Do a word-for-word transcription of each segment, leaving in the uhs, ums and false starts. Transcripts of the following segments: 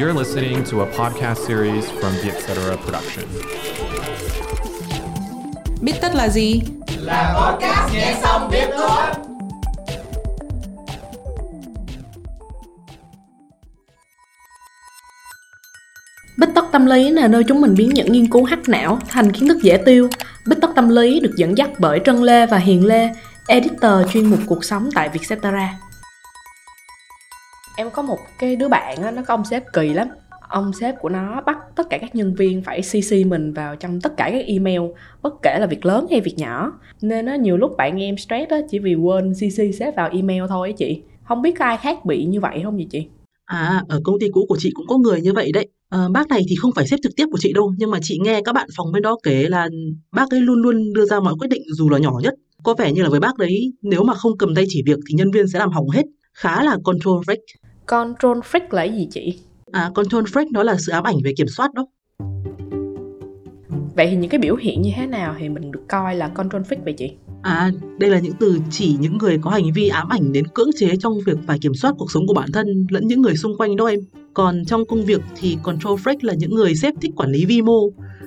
You're listening to a podcast series from Vietcetera Production. Bit Tất là gì? Là podcast nghe xong biết thôi. Bít tất tâm lý là nơi chúng mình biến những nghiên cứu hack não thành kiến thức dễ tiêu. Bít tất tâm lý được dẫn dắt bởi Trân Lê và Hiền Lê, editor chuyên mục cuộc sống tại Vietcetera. Em có một cái đứa bạn đó, nó có ông sếp kỳ lắm. Ông sếp của nó bắt tất cả các nhân viên phải xê xê mình vào trong tất cả các email, bất kể là việc lớn hay việc nhỏ. Nên nó nhiều lúc bạn em stress đó, chỉ vì quên xê xê sếp vào email thôi ấy chị. Không biết có ai khác bị như vậy không vậy chị? À, ở công ty cũ của chị cũng có người như vậy đấy. À, bác này thì không phải sếp trực tiếp của chị đâu, nhưng mà chị nghe các bạn phòng bên đó kể là bác ấy luôn luôn đưa ra mọi quyết định dù là nhỏ nhất. Có vẻ như là với bác đấy, nếu mà không cầm tay chỉ việc thì nhân viên sẽ làm hỏng hết. Khá là Control Freak. Control Freak là cái gì chị? À, Control Freak nó là sự ám ảnh về kiểm soát đó. Vậy thì những cái biểu hiện như thế nào thì mình được coi là Control Freak vậy chị? À, đây là những từ chỉ những người có hành vi ám ảnh đến cưỡng chế trong việc phải kiểm soát cuộc sống của bản thân lẫn những người xung quanh đó em. Còn trong công việc thì Control Freak là những người sếp thích quản lý vi mô,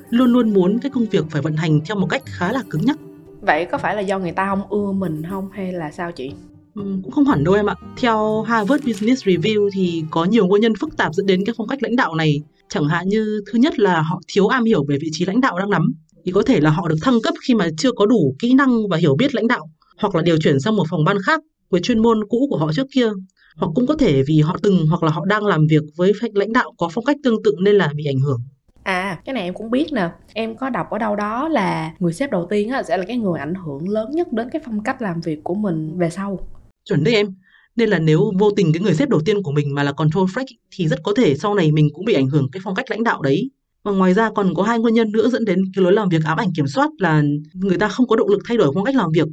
luôn luôn muốn cái công việc phải vận hành theo một cách khá là cứng nhắc. Vậy có phải là do người ta không ưa mình không hay là sao chị? Cũng không hẳn đâu em ạ. Theo Harvard Business Review thì có nhiều nguyên nhân phức tạp dẫn đến cái phong cách lãnh đạo này. Chẳng hạn như thứ nhất là họ thiếu am hiểu về vị trí lãnh đạo đang nắm. Thì có thể là họ được thăng cấp khi mà chưa có đủ kỹ năng và hiểu biết lãnh đạo, hoặc là điều chuyển sang một phòng ban khác với chuyên môn cũ của họ trước kia. Hoặc cũng có thể vì họ từng hoặc là họ đang làm việc với lãnh đạo có phong cách tương tự nên là bị ảnh hưởng. À, cái này em cũng biết nè. Em có đọc ở đâu đó là người sếp đầu tiên á, sẽ là cái người ảnh hưởng lớn nhất đến cái phong cách làm việc của mình về sau. Chuẩn đấy em. Nên là nếu vô tình cái người sếp đầu tiên của mình mà là Control Freak thì rất có thể sau này mình cũng bị ảnh hưởng cái phong cách lãnh đạo đấy. Và ngoài ra còn có hai nguyên nhân nữa dẫn đến cái lối làm việc ám ảnh kiểm soát là người ta không có động lực thay đổi phong cách làm việc,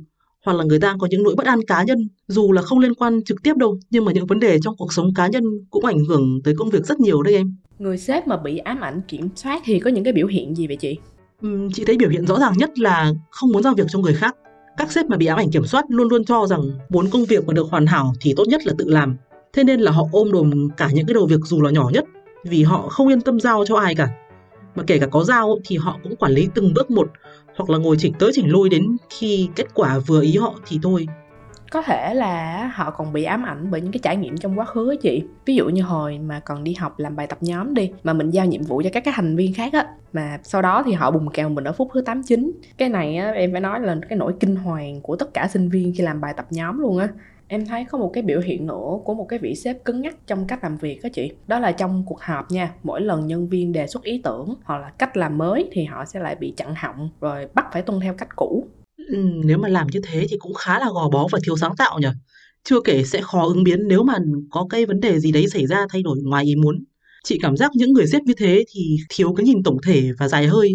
hoặc là người ta có những nỗi bất an cá nhân dù là không liên quan trực tiếp đâu, nhưng mà những vấn đề trong cuộc sống cá nhân cũng ảnh hưởng tới công việc rất nhiều đấy em. Người sếp mà bị ám ảnh kiểm soát thì có những cái biểu hiện gì vậy chị? Ừ, chị thấy biểu hiện rõ ràng nhất là không muốn giao việc cho người khác. Các sếp mà bị ám ảnh kiểm soát luôn luôn cho rằng muốn công việc mà được hoàn hảo thì tốt nhất là tự làm. Thế nên là họ ôm đồm cả những cái đầu việc dù là nhỏ nhất vì họ không yên tâm giao cho ai cả. Mà kể cả có giao thì họ cũng quản lý từng bước một, hoặc là ngồi chỉnh tới chỉnh lui đến khi kết quả vừa ý họ thì thôi. Có thể là họ còn bị ám ảnh bởi những cái trải nghiệm trong quá khứ á chị. Ví dụ như hồi mà còn đi học làm bài tập nhóm đi, mà mình giao nhiệm vụ cho các cái thành viên khác á, mà sau đó thì họ bùng kèo mình ở phút thứ tám chín. Cái này á, em phải nói là cái nỗi kinh hoàng của tất cả sinh viên khi làm bài tập nhóm luôn á. Em thấy có một cái biểu hiện nữa của một cái vị sếp cứng nhắc trong cách làm việc đó chị. Đó là trong cuộc họp nha, mỗi lần nhân viên đề xuất ý tưởng hoặc là cách làm mới thì họ sẽ lại bị chặn họng, rồi bắt phải tuân theo cách cũ. Ừ, nếu mà làm như thế thì cũng khá là gò bó và thiếu sáng tạo nhỉ. Chưa kể sẽ khó ứng biến nếu mà có cái vấn đề gì đấy xảy ra thay đổi ngoài ý muốn. Chị cảm giác những người sếp như thế thì thiếu cái nhìn tổng thể và dài hơi,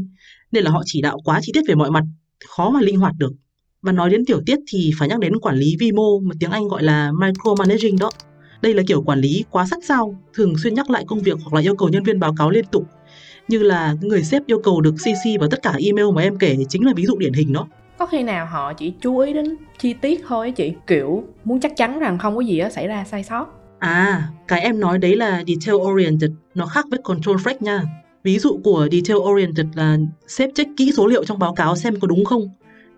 nên là họ chỉ đạo quá chi tiết về mọi mặt, khó mà linh hoạt được. Và nói đến tiểu tiết thì phải nhắc đến quản lý vi mô mà tiếng Anh gọi là micromanaging đó. Đây là kiểu quản lý quá sát sao, thường xuyên nhắc lại công việc hoặc là yêu cầu nhân viên báo cáo liên tục. Như là người sếp yêu cầu được xê xê vào tất cả email mà em kể chính là ví dụ điển hình đó. Có khi nào họ chỉ chú ý đến chi tiết thôi chị, kiểu muốn chắc chắn rằng không có gì đó xảy ra sai sót. À, cái em nói đấy là detail oriented, nó khác với Control Freak nha. Ví dụ của detail oriented là sếp check kỹ số liệu trong báo cáo xem có đúng không.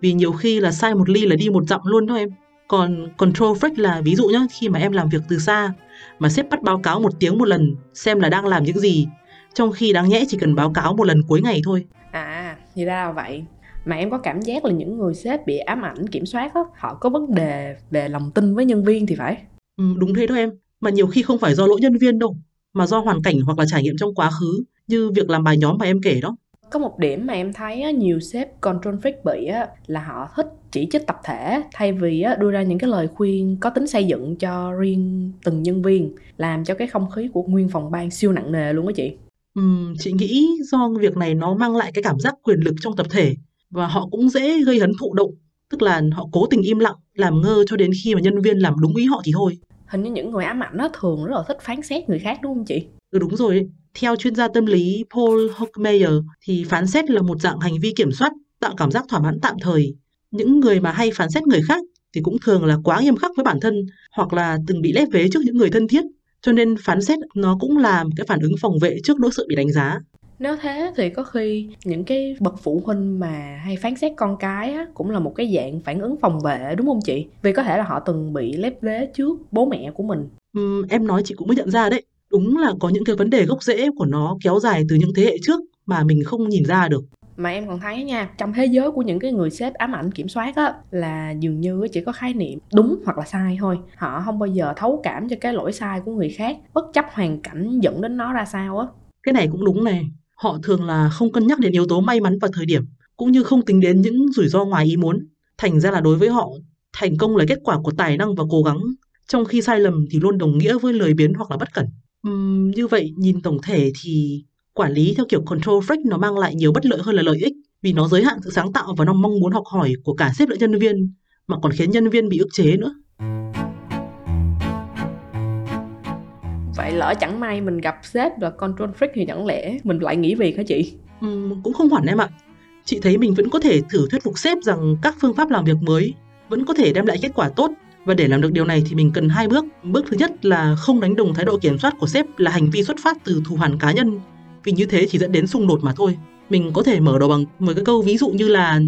Vì nhiều khi là sai một ly là đi một dặm luôn đó em. Còn Control Freak là ví dụ nhá, khi mà em làm việc từ xa mà sếp bắt báo cáo một tiếng một lần xem là đang làm những gì, trong khi đáng nhẽ chỉ cần báo cáo một lần cuối ngày thôi. À, thì ra là vậy. Mà em có cảm giác là những người sếp bị ám ảnh kiểm soát đó, họ có vấn đề về lòng tin với nhân viên thì phải. Ừ, đúng thế đó em. Mà nhiều khi không phải do lỗi nhân viên đâu, mà do hoàn cảnh hoặc là trải nghiệm trong quá khứ, như việc làm bài nhóm mà em kể đó. Có một điểm mà em thấy nhiều sếp Control Freak bị là họ thích chỉ trích tập thể thay vì đưa ra những cái lời khuyên có tính xây dựng cho riêng từng nhân viên, làm cho cái không khí của nguyên phòng ban siêu nặng nề luôn đó chị. Ừ, chị nghĩ do việc này nó mang lại cái cảm giác quyền lực trong tập thể, và họ cũng dễ gây hấn thụ động, tức là họ cố tình im lặng, làm ngơ cho đến khi mà nhân viên làm đúng ý họ thì thôi. Hình như những người ám ảnh đó thường rất là thích phán xét người khác đúng không chị? Ừ, đúng rồi. Theo chuyên gia tâm lý Paul Hochmayer thì phán xét là một dạng hành vi kiểm soát tạo cảm giác thỏa mãn tạm thời. Những người mà hay phán xét người khác thì cũng thường là quá nghiêm khắc với bản thân hoặc là từng bị lép vế trước những người thân thiết, Cho nên phán xét nó cũng là một cái phản ứng phòng vệ trước nỗi sự bị đánh giá. Nếu thế thì có khi những cái bậc phụ huynh mà hay phán xét con cái á, cũng là một cái dạng phản ứng phòng vệ, đúng không chị? Vì có thể là họ từng bị lép vế trước bố mẹ của mình. Ừ, em nói chị cũng mới nhận ra đấy. Đúng là có những cái vấn đề gốc rễ của nó kéo dài từ những thế hệ trước mà mình không nhìn ra được. Mà em còn thấy nha, trong thế giới của những cái người sếp ám ảnh kiểm soát á, là dường như chỉ có khái niệm đúng hoặc là sai thôi. Họ không bao giờ thấu cảm cho cái lỗi sai của người khác, bất chấp hoàn cảnh dẫn đến nó ra sao á. Cái này cũng đúng này. Họ thường là không cân nhắc đến yếu tố may mắn và thời điểm, cũng như không tính đến những rủi ro ngoài ý muốn. Thành ra là đối với họ, thành công là kết quả của tài năng và cố gắng, trong khi sai lầm thì luôn đồng nghĩa với lười biếng hoặc là bất cẩn. Uhm, như vậy, nhìn tổng thể thì quản lý theo kiểu control freak nó mang lại nhiều bất lợi hơn là lợi ích, vì nó giới hạn sự sáng tạo và nó mong muốn học hỏi của cả sếp lẫn nhân viên, mà còn khiến nhân viên bị ức chế nữa. Vậy lỡ chẳng may mình gặp sếp là control freak thì chẳng lẽ mình lại nghỉ việc hả chị? Ừ, cũng không hẳn em ạ. Chị thấy mình vẫn có thể thử thuyết phục sếp rằng các phương pháp làm việc mới vẫn có thể đem lại kết quả tốt. Và để làm được điều này thì mình cần hai bước. Bước thứ nhất là không đánh đồng thái độ kiểm soát của sếp là hành vi xuất phát từ thù hằn cá nhân, vì như thế chỉ dẫn đến xung đột mà thôi. Mình có thể mở đầu bằng một cái câu ví dụ như là: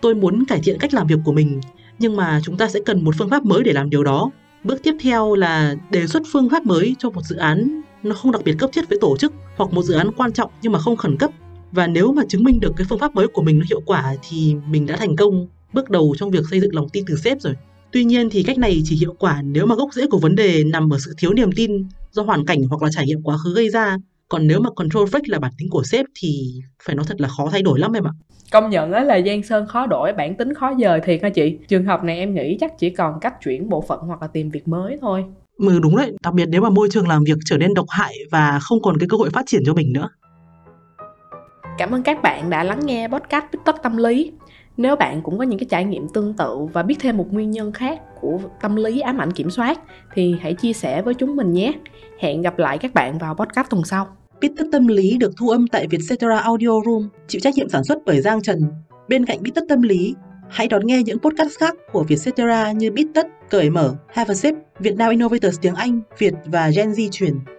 tôi muốn cải thiện cách làm việc của mình, nhưng mà chúng ta sẽ cần một phương pháp mới để làm điều đó. Bước tiếp theo là đề xuất phương pháp mới cho một dự án nó không đặc biệt cấp thiết với tổ chức, hoặc một dự án quan trọng nhưng mà không khẩn cấp. Và nếu mà chứng minh được cái phương pháp mới của mình nó hiệu quả thì mình đã thành công bước đầu trong việc xây dựng lòng tin từ sếp rồi. Tuy nhiên thì cách này chỉ hiệu quả nếu mà gốc rễ của vấn đề nằm ở sự thiếu niềm tin do hoàn cảnh hoặc là trải nghiệm quá khứ gây ra. Còn nếu mà control freak là bản tính của sếp thì phải nói thật là khó thay đổi lắm em ạ. Công nhận là Giang Sơn khó đổi, bản tính khó dời thiệt hả chị? Trường hợp này em nghĩ chắc chỉ còn cách chuyển bộ phận hoặc là tìm việc mới thôi. Ừ đúng đấy, đặc biệt nếu mà môi trường làm việc trở nên độc hại và không còn cái cơ hội phát triển cho mình nữa. Cảm ơn các bạn đã lắng nghe podcast Bít Tất Tâm Lý. Nếu bạn cũng có những cái trải nghiệm tương tự và biết thêm một nguyên nhân khác của tâm lý ám ảnh kiểm soát thì hãy chia sẻ với chúng mình nhé. Hẹn gặp lại các bạn vào podcast tuần sau. Bit Tất Tâm Lý được thu âm tại Vietcetera Audio Room, chịu trách nhiệm sản xuất bởi Giang Trần. Bên cạnh Bit Tất Tâm Lý, hãy đón nghe những podcast khác của Vietcetera như Bit Tất, Cởi Mở, Have a Sip, Vietnam Innovators tiếng Anh, Việt và Gen Di Truyền.